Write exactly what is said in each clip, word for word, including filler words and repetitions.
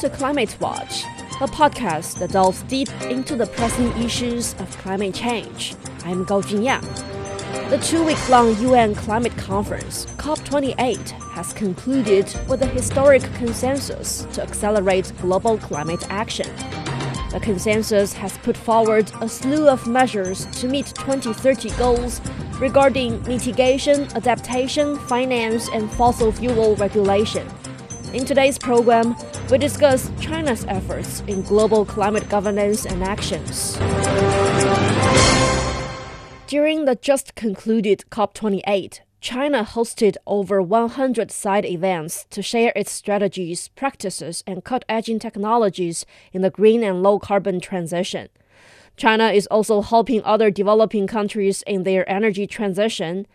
Welcome to Climate Watch, a podcast that delves deep into the pressing issues of climate change. I'm Gao Junyang. The two-week-long U N climate conference, COP twenty-eight, has concluded with a historic consensus to accelerate global climate action. The consensus has put forward a slew of measures to meet twenty thirty goals regarding mitigation, adaptation, finance, and fossil fuel regulation. In today's program, we discuss China's efforts in global climate governance and actions. During the just-concluded COP twenty-eight, China hosted over one hundred side events to share its strategies, practices, and cutting-edge technologies in the green and low-carbon transition. China is also helping other developing countries in their energy transition.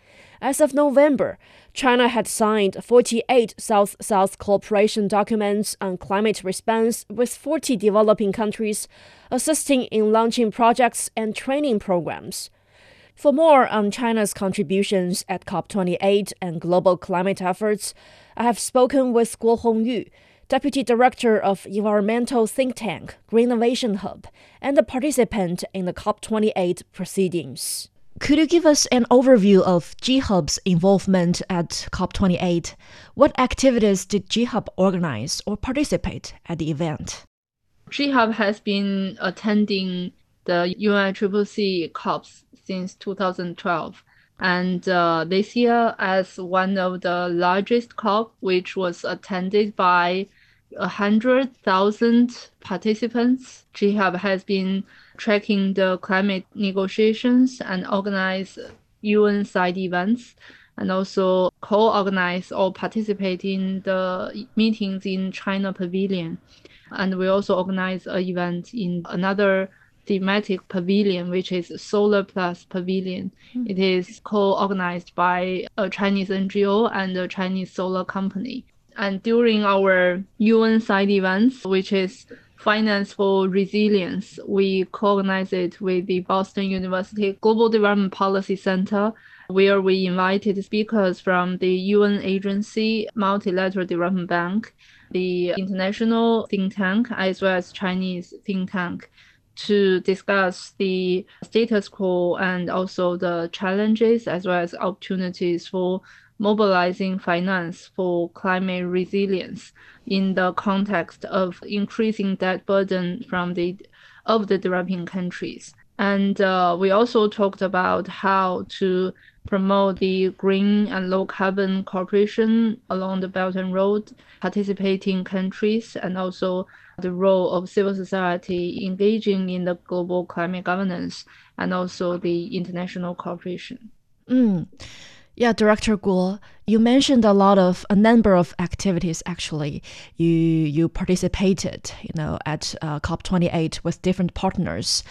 As of November, China had signed forty-eight South-South cooperation documents on climate response with forty developing countries, assisting in launching projects and training programs. For more on China's contributions at COP twenty-eight and global climate efforts, I have spoken with Guo Hongyu, Deputy Director of Environmental Think Tank, Greenovation Hub, and a participant in the COP twenty-eight proceedings. Could you give us an overview of G-Hub's involvement at COP twenty-eight? What activities did G-Hub organize or participate at the event? G-Hub has been attending the U N F C C C COPs since two thousand twelve. And uh, this year, as one of the largest COP, which was attended by one hundred thousand participants, G-Hub has been tracking the climate negotiations and organize U N side events, and also co-organize or participate in the meetings in China Pavilion. And we also organize an event in another thematic pavilion, which is Solar Plus Pavilion. Mm. It is co-organized by a Chinese N G O and a Chinese solar company. And during our U N side events, which is Finance for Resilience, we co-organized it with the Boston University Global Development Policy Center, where we invited speakers from the U N agency, Multilateral Development Bank, the international think tank, as well as Chinese think tank, to discuss the status quo and also the challenges as well as opportunities for mobilizing finance for climate resilience in the context of increasing debt burden from the of the developing countries. And uh, we also talked about how to promote the green and low-carbon cooperation along the Belt and Road, participating countries, and also the role of civil society engaging in the global climate governance and also the international cooperation. Mm. Yeah, Director Guo, you mentioned a lot of a number of activities. Actually, you you participated, you know, at uh, COP twenty-eight with different partners.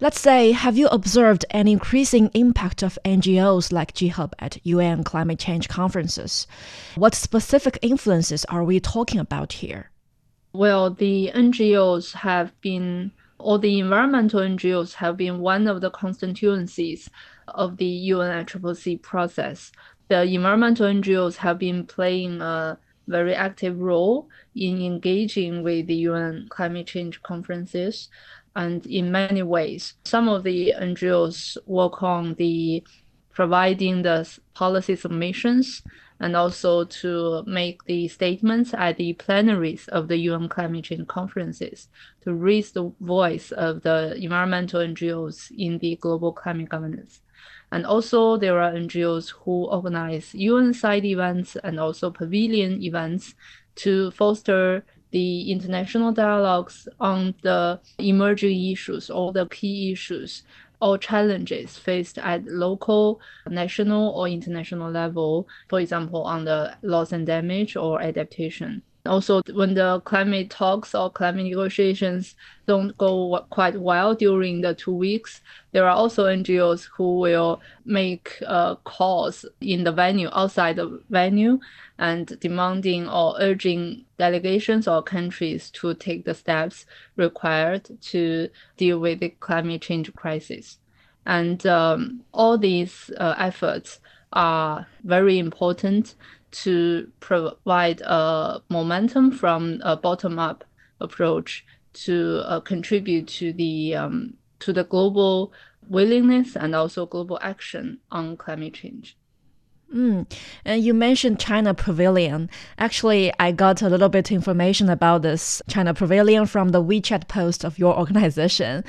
Let's say, have you observed an increasing impact of N G Os like G-Hub at U N climate change conferences? What specific influences are we talking about here? Well, the N G Os have been, or the environmental N G Os have been one of the constituencies of the U N F C C C process. The environmental N G Os have been playing a very active role in engaging with the U N climate change conferences, and in many ways. Some of the N G Os work on the providing the policy submissions and also to make the statements at the plenaries of the U N climate change conferences to raise the voice of the environmental N G Os in the global climate governance. And also there are N G Os who organize U N-side events and also pavilion events to foster the international dialogues on the emerging issues or the key issues or challenges faced at local, national, or international level, for example, on the loss and damage or adaptation. Also, when the climate talks or climate negotiations don't go quite well during the two weeks, there are also N G Os who will make uh, calls in the venue, outside the venue, and demanding or urging delegations or countries to take the steps required to deal with the climate change crisis. And um, all these uh, efforts are very important to provide a momentum from a bottom-up approach to uh, contribute to the um, to the global willingness and also global action on climate change. Mm. And you mentioned China Pavilion. Actually, I got a little bit information about this China Pavilion from the WeChat post of your organization.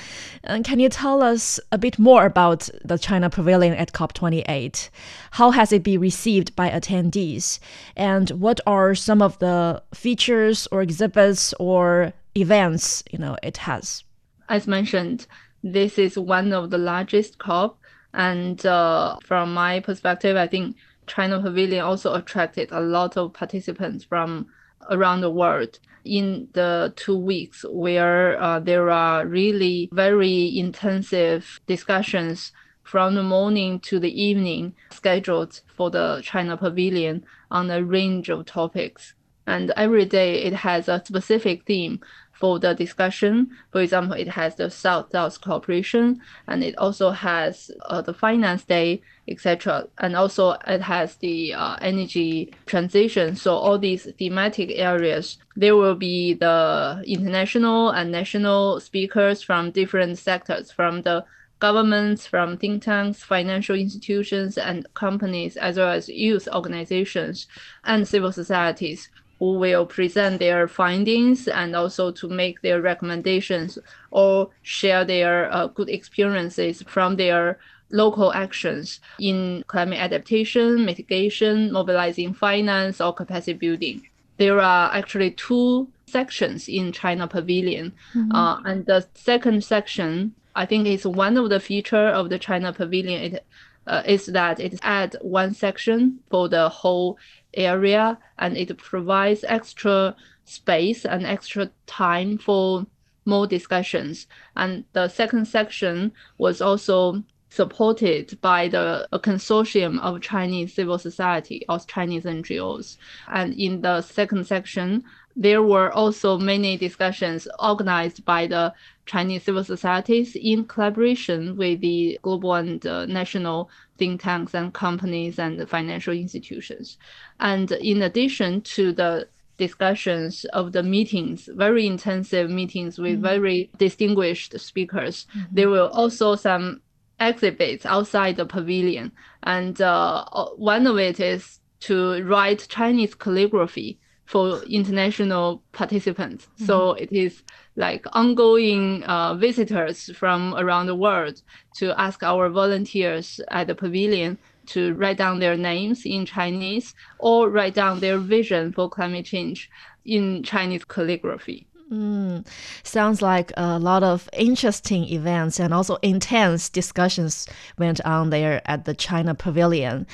And can you tell us a bit more about the China Pavilion at COP twenty-eight? How has it been received by attendees? And what are some of the features or exhibits or events, you know, it has? As mentioned, this is one of the largest COP. And uh, from my perspective, I think China Pavilion also attracted a lot of participants from around the world in the two weeks where uh, there are really very intensive discussions from the morning to the evening scheduled for the China Pavilion on a range of topics. And every day it has a specific theme for the discussion. For example, it has the South-South cooperation, and it also has uh, the finance day, et cetera. And also it has the uh, energy transition. So all these thematic areas, there will be the international and national speakers from different sectors, from the governments, from think tanks, financial institutions, and companies, as well as youth organizations and civil societies, who will present their findings and also to make their recommendations or share their uh, good experiences from their local actions in climate adaptation, mitigation, mobilizing finance, or capacity building. There are actually two sections in China Pavilion. Mm-hmm. uh, and the second section, I think, is one of the features of the China Pavilion. It, Uh, is that it adds one section for the whole area, and it provides extra space and extra time for more discussions. And the second section was also supported by the a consortium of Chinese civil society, or Chinese N G Os. And in the second section, there were also many discussions organized by the Chinese civil societies in collaboration with the global and uh, national think tanks and companies and financial institutions. And in addition to the discussions of the meetings, very intensive meetings with mm-hmm. very distinguished speakers, mm-hmm. there were also some exhibits outside the pavilion. And uh, one of it is to write Chinese calligraphy for international participants. Mm-hmm. So it is like ongoing uh, visitors from around the world to ask our volunteers at the pavilion to write down their names in Chinese or write down their vision for climate change in Chinese calligraphy. Mm, sounds like a lot of interesting events and also intense discussions went on there at the China Pavilion.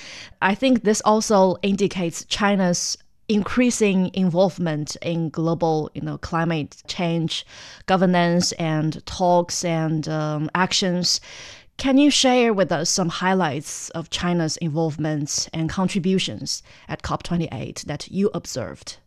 I think this also indicates China's increasing involvement in global, you know, climate change governance and talks and um, actions. Can you share with us some highlights of China's involvements and contributions at COP twenty-eight that you observed?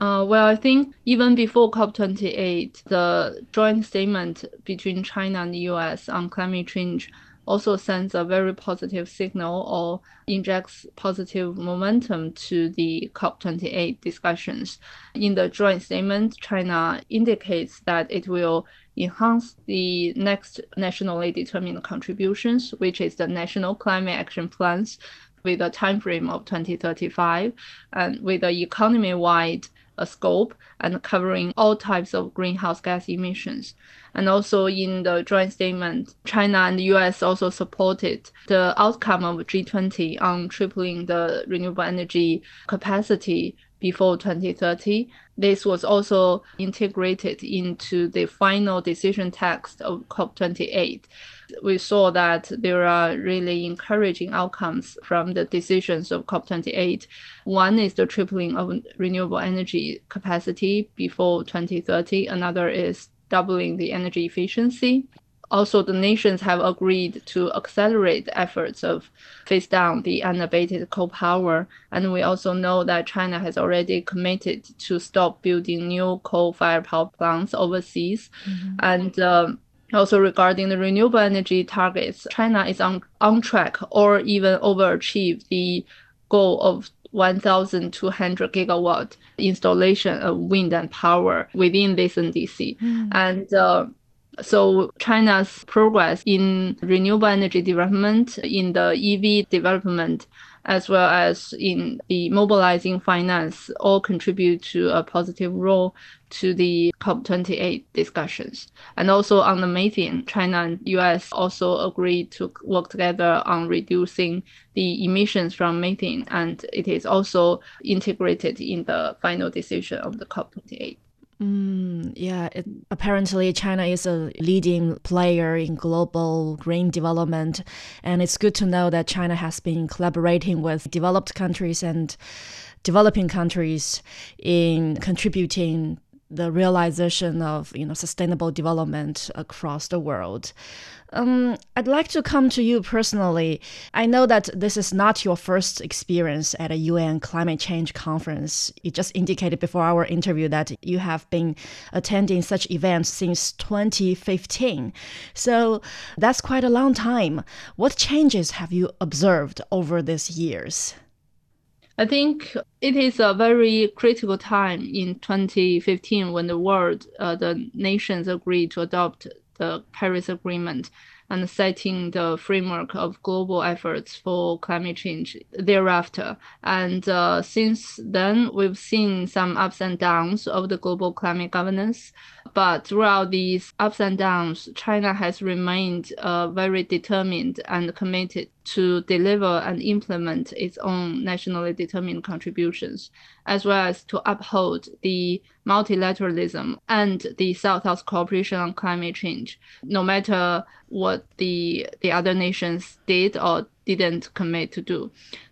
Uh, well, I think even before COP twenty-eight, the joint statement between China and the U S on climate change also sends a very positive signal or injects positive momentum to the COP twenty-eight discussions. In the joint statement, China indicates that it will enhance the next nationally determined contributions, which is the national climate action plans with a time frame of twenty thirty-five and with an economy-wide a scope and covering all types of greenhouse gas emissions. And also in the joint statement, China and the U S also supported the outcome of G twenty on tripling the renewable energy capacity before twenty thirty. This was also integrated into the final decision text of COP twenty-eight. We saw that there are really encouraging outcomes from the decisions of COP twenty-eight. One is the tripling of renewable energy capacity before twenty thirty. Another is doubling the energy efficiency. Also, the nations have agreed to accelerate efforts of phase down the unabated coal power. And we also know that China has already committed to stop building new coal-fired power plants overseas. Mm-hmm. And um, also regarding the renewable energy targets, China is on, on track or even overachieved the goal of one thousand two hundred gigawatt installation of wind and power within this N D C. Mm. And uh, so China's progress in renewable energy development, in the E V development, as well as in the mobilizing finance, all contribute to a positive role to the COP twenty-eight discussions. And also on the methane, China and U S also agreed to work together on reducing the emissions from methane, and it is also integrated in the final decision of the COP twenty-eight. Mm, yeah, it, apparently China is a leading player in global green development, and it's good to know that China has been collaborating with developed countries and developing countries in contributing the realization of, you know, sustainable development across the world. Um, I'd like to come to you personally. I know that this is not your first experience at a U N climate change conference. You just indicated before our interview that you have been attending such events since twenty fifteen. So that's quite a long time. What changes have you observed over these years? I think it is a very critical time in twenty fifteen when the world, uh, the nations agreed to adopt the Paris Agreement and setting the framework of global efforts for climate change thereafter. And uh, since then, we've seen some ups and downs of the global climate governance. But throughout these ups and downs, China has remained uh, very determined and committed to deliver and implement its own nationally determined contributions, as well as to uphold the multilateralism and the South-South cooperation on climate change, no matter what the the other nations did or didn't commit to do.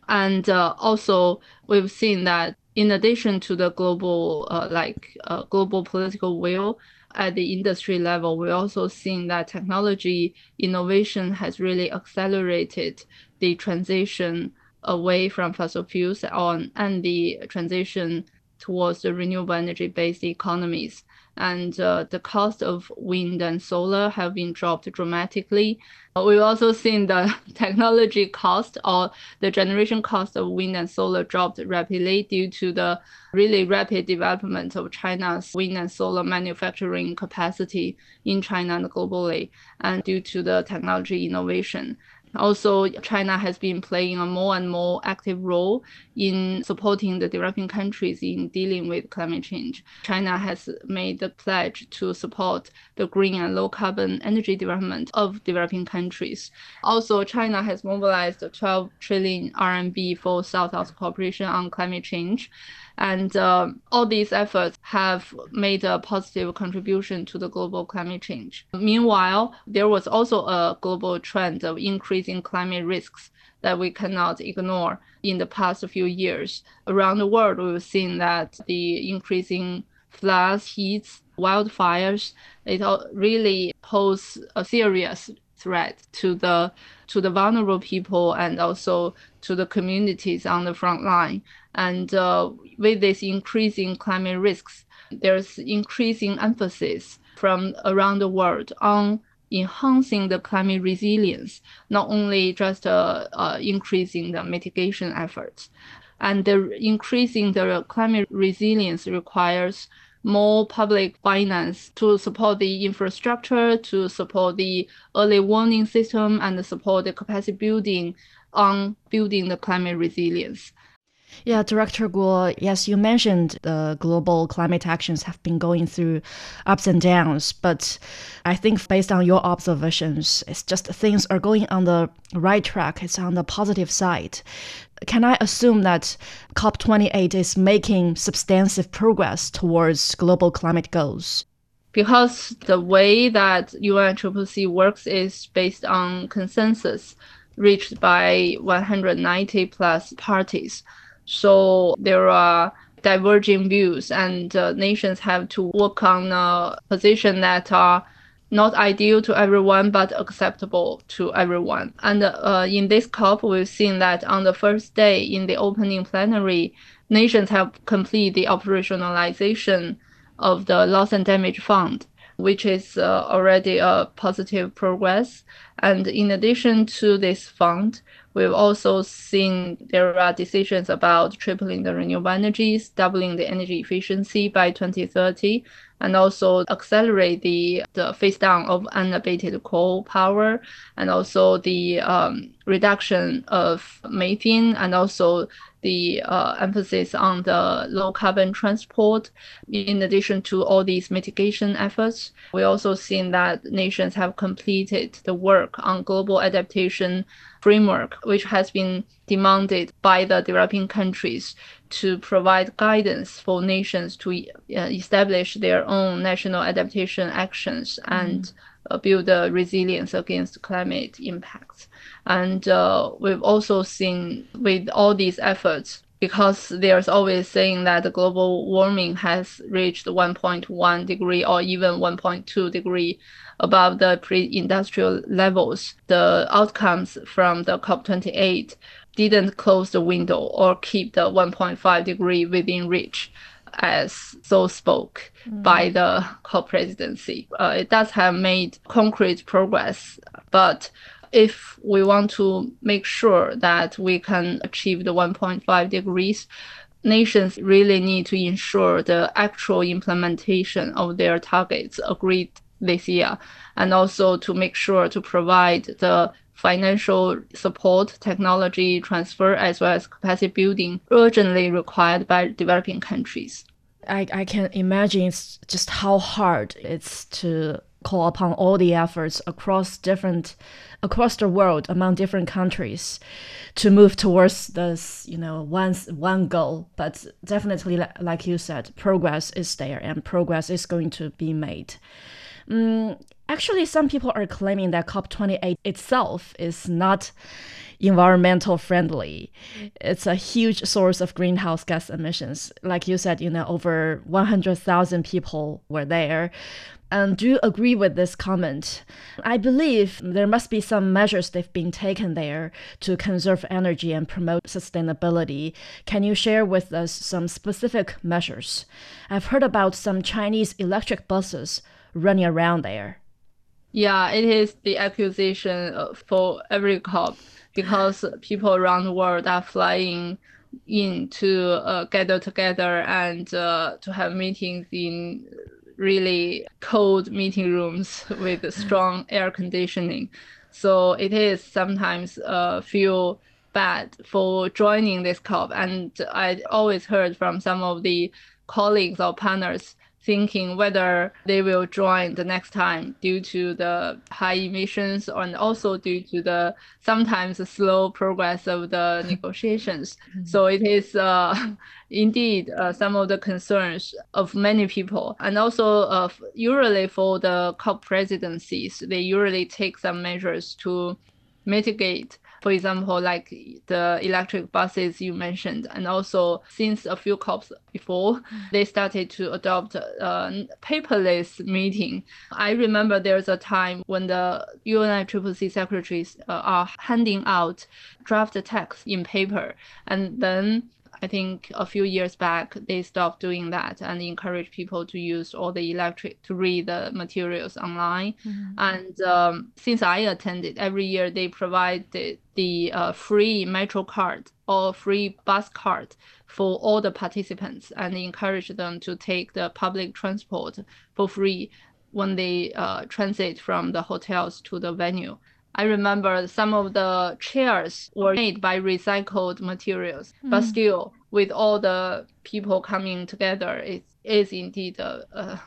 And uh, also, we've seen that in addition to the global uh, like uh, global political will at the industry level, we're also seeing that technology innovation has really accelerated the transition away from fossil fuels on and the transition towards the renewable energy-based economies. And uh, the cost of wind and solar have been dropped dramatically. We've also seen the technology cost or the generation cost of wind and solar dropped rapidly due to the really rapid development of China's wind and solar manufacturing capacity in China and globally, and due to the technology innovation. Also, China has been playing a more and more active role in supporting the developing countries in dealing with climate change. China has made the pledge to support the green and low-carbon energy development of developing countries. Also, China has mobilized twelve trillion R M B for South-South cooperation on climate change. And uh, all these efforts have made a positive contribution to the global climate change. Meanwhile, there was also a global trend of increasing climate risks that we cannot ignore. In the past few years, around the world, we've seen that the increasing floods, heats, wildfires, it all really pose a serious threat to the to the vulnerable people and also to the communities on the front line. And uh, with this increasing climate risks, there's increasing emphasis from around the world on enhancing the climate resilience, not only just uh, uh, increasing the mitigation efforts. And the increasing the climate resilience requires more public finance to support the infrastructure, to support the early warning system, and to support the capacity building on building the climate resilience. Yeah, Director Guo, yes, you mentioned the global climate actions have been going through ups and downs, but I think based on your observations, it's just things are going on the right track. It's on the positive side. Can I assume that COP twenty-eight is making substantive progress towards global climate goals? Because the way that U N F C C C works is based on consensus reached by one hundred ninety plus parties. So there are diverging views, and uh, nations have to work on a position that are not ideal to everyone, but acceptable to everyone. And uh, in this COP, we've seen that on the first day in the opening plenary, nations have completed the operationalization of the Loss and Damage Fund, which is uh, already a positive progress. And in addition to this fund, We've also seen there are decisions about tripling the renewable energies, doubling the energy efficiency by twenty thirty, and also accelerate the, the phase down of unabated coal power, and also the um, reduction of methane, and also the uh, emphasis on the low carbon transport. In addition to all these mitigation efforts, we also seen that nations have completed the work on global adaptation framework, which has been demanded by the developing countries to provide guidance for nations to uh, establish their own national adaptation actions and uh, build a resilience against climate impacts. And uh, we've also seen with all these efforts, because there's always saying that the global warming has reached one point one degree or even one point two degree above the pre-industrial levels, the outcomes from the COP twenty-eight didn't close the window or keep the one point five degree within reach, as so spoke mm. by the COP presidency. Uh, it does have made concrete progress, but if we want to make sure that we can achieve the one point five degrees, nations really need to ensure the actual implementation of their targets agreed this year, and also to make sure to provide the financial support, technology transfer, as well as capacity building urgently required by developing countries. I, I can imagine just how hard it's to call upon all the efforts across different, across the world, among different countries, to move towards this, you know, one one goal. But definitely, like you said, progress is there, and progress is going to be made. Mm, actually, some people are claiming that COP twenty-eight itself is not environmental friendly. It's a huge source of greenhouse gas emissions. Like you said, you know, over one hundred thousand people were there. And do you agree with this comment? I believe there must be some measures that have been taken there to conserve energy and promote sustainability. Can you share with us some specific measures? I've heard about some Chinese electric buses running around there. Yeah, it is the accusation for every COP, because people around the world are flying in to uh, gather together and uh, to have meetings in really cold meeting rooms with strong air conditioning. So it is sometimes uh, feel bad for joining this COP. And I always heard from some of the colleagues or partners thinking whether they will join the next time due to the high emissions, and also due to the sometimes the slow progress of the negotiations. Mm-hmm. So it is uh, indeed uh, some of the concerns of many people. And also uh, usually for the COP presidencies, they usually take some measures to mitigate, for example, like the electric buses you mentioned. And also since a few COPs before, they started to adopt a paperless meeting. I remember there's a time when the U N F C C C secretaries uh, are handing out draft text in paper. And then I think a few years back, they stopped doing that and encouraged people to use all the electric to read the materials online. Mm-hmm. And um, since I attended, every year they provided the uh, free metro card or free bus card for all the participants and encouraged them to take the public transport for free when they uh, transit from the hotels to the venue. I remember some of the chairs were made by recycled materials, mm. but still, with all the people coming together, it is indeed a, a,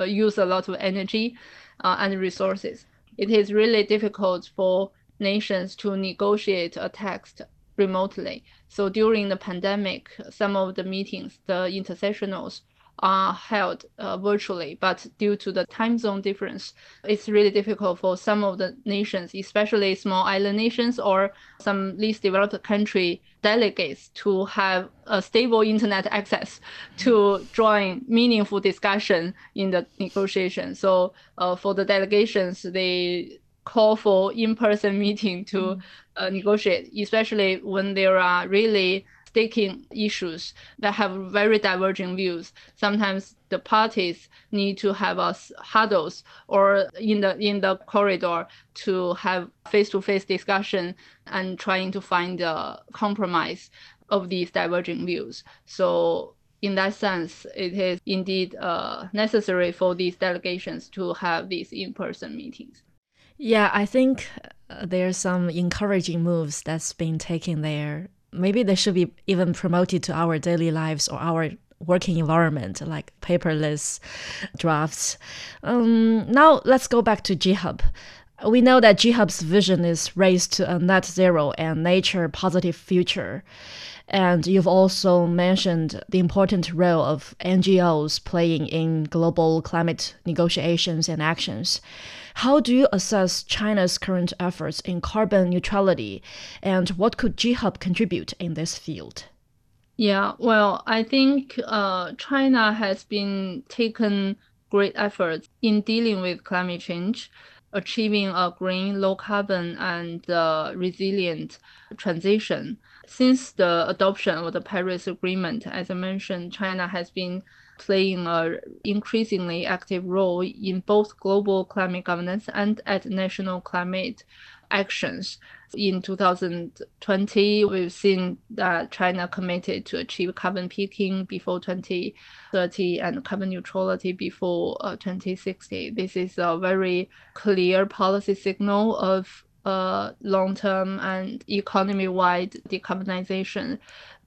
a use a lot of energy uh, and resources. It is really difficult for nations to negotiate a text remotely. So during the pandemic, some of the meetings, the intersessionals, are held uh, virtually, but due to the time zone difference, it's really difficult for some of the nations, especially small island nations or some least developed country delegates, to have a stable internet access to join meaningful discussion in the negotiation. So uh, for the delegations, they call for in-person meeting to uh, negotiate, especially when there are really staking issues that have very divergent views. Sometimes the parties need to have us huddles or in the in the corridor to have face-to-face discussion and trying to find a compromise of these divergent views. So in that sense, it is indeed uh, necessary for these delegations to have these in-person meetings. Yeah, I think uh, there's some encouraging moves that's been taken there. Maybe they should be even promoted to our daily lives or our working environment, like paperless drafts. Um, now let's go back to G-Hub. We know that G-Hub's vision is raised to a net zero and nature positive future. And you've also mentioned the important role of N G Os playing in global climate negotiations and actions. How do you assess China's current efforts in carbon neutrality, and what could G-Hub contribute in this field? Yeah, well, I think uh, China has been taking great efforts in dealing with climate change, achieving a green, low-carbon, and uh, resilient transition. Since the adoption of the Paris Agreement, as I mentioned, China has been playing an increasingly active role in both global climate governance and at national climate actions. In two thousand twenty, we've seen that China committed to achieve carbon peaking before twenty thirty and carbon neutrality before uh, twenty sixty. This is a very clear policy signal of uh, long-term and economy-wide decarbonization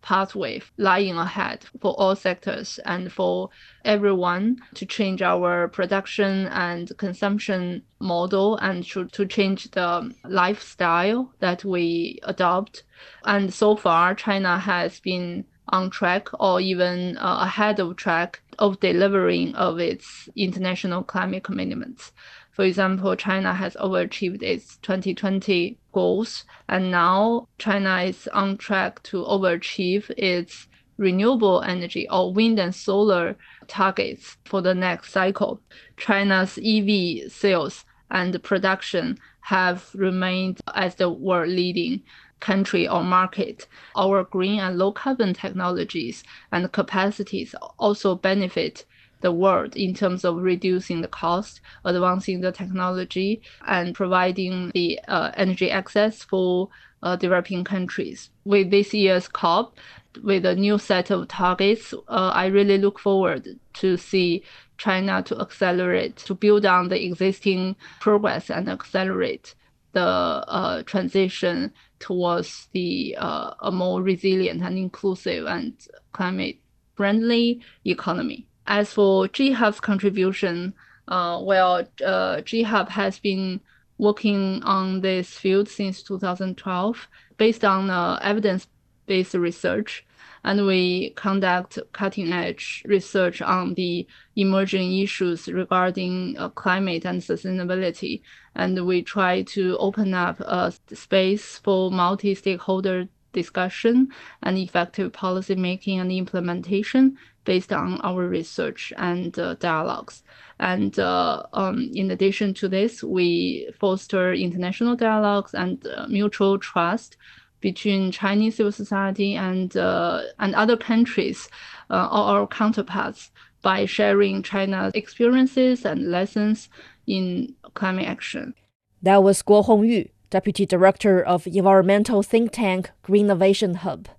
pathway lying ahead for all sectors and for everyone to change our production and consumption model and to, to change the lifestyle that we adopt. And so far, China has been on track or even uh, ahead of track of delivering of its international climate commitments. For example, China has overachieved its twenty twenty goals, and now China is on track to overachieve its renewable energy or wind and solar targets for the next cycle. China's E V sales and production have remained as the world leading country or market. Our green and low carbon technologies and capacities also benefit the world in terms of reducing the cost, advancing the technology, and providing the uh, energy access for uh, developing countries. With this year's COP, with a new set of targets, uh, I really look forward to see China to accelerate, to build on the existing progress and accelerate the uh, transition towards the uh, a more resilient and inclusive and climate-friendly economy. As for G-Hub's contribution, uh, well, uh, G-Hub has been working on this field since two thousand twelve based on uh, evidence-based research, and we conduct cutting-edge research on the emerging issues regarding uh, climate and sustainability, and we try to open up a space for multi-stakeholder discussion and effective policy making and implementation based on our research and uh, dialogues. And uh, um, in addition to this, we foster international dialogues and uh, mutual trust between Chinese civil society and, uh, and other countries, uh, or our counterparts, by sharing China's experiences and lessons in climate action. That was Guo Hongyu, Deputy Director of environmental think tank Greenovation Hub.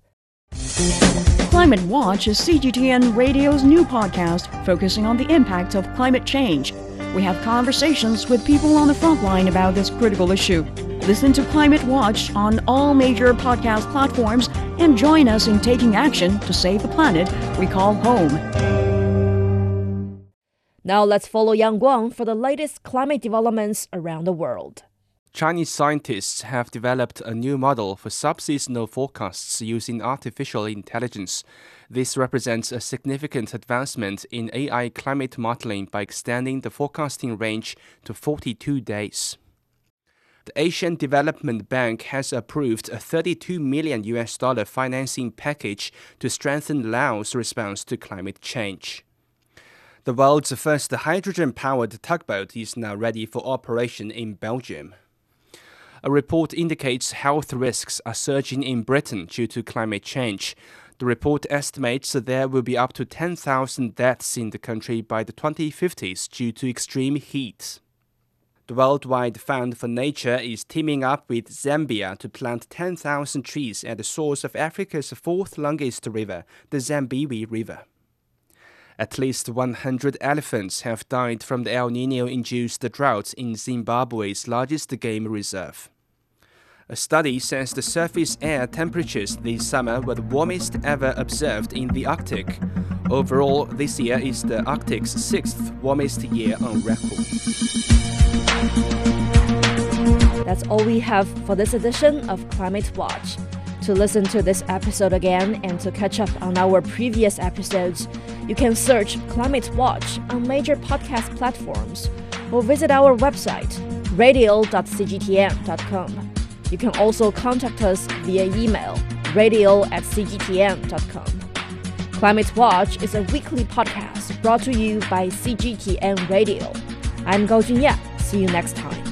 Climate Watch is C G T N Radio's new podcast focusing on the impact of climate change. We have conversations with people on the front line about this critical issue. Listen to Climate Watch on all major podcast platforms and join us in taking action to save the planet we call home. Now let's follow Yang Guang for the latest climate developments around the world. Chinese scientists have developed a new model for subseasonal forecasts using artificial intelligence. This represents a significant advancement in A I climate modeling by extending the forecasting range to forty-two days. The Asian Development Bank has approved a thirty-two million U S dollar financing package to strengthen Laos' response to climate change. The world's first hydrogen-powered tugboat is now ready for operation in Belgium. a report indicates health risks are surging in Britain due to climate change. The report estimates that there will be up to ten thousand deaths in the country by the twenty fifties due to extreme heat. The Worldwide Fund for Nature is teaming up with Zambia to plant ten thousand trees at the source of Africa's fourth longest river, the Zambezi River. At least one hundred elephants have died from the El Nino-induced drought in Zimbabwe's largest game reserve. A study says the surface air temperatures this summer were the warmest ever observed in the Arctic. Overall, this year is the Arctic's sixth warmest year on record. That's all we have for this edition of Climate Watch. To listen to this episode again and to catch up on our previous episodes, you can search Climate Watch on major podcast platforms or visit our website, radio dot c g t n dot com. You can also contact us via email, radio at c g t n dot com. Climate Watch is a weekly podcast brought to you by C G T N Radio. I'm Gao Junyang. See you next time.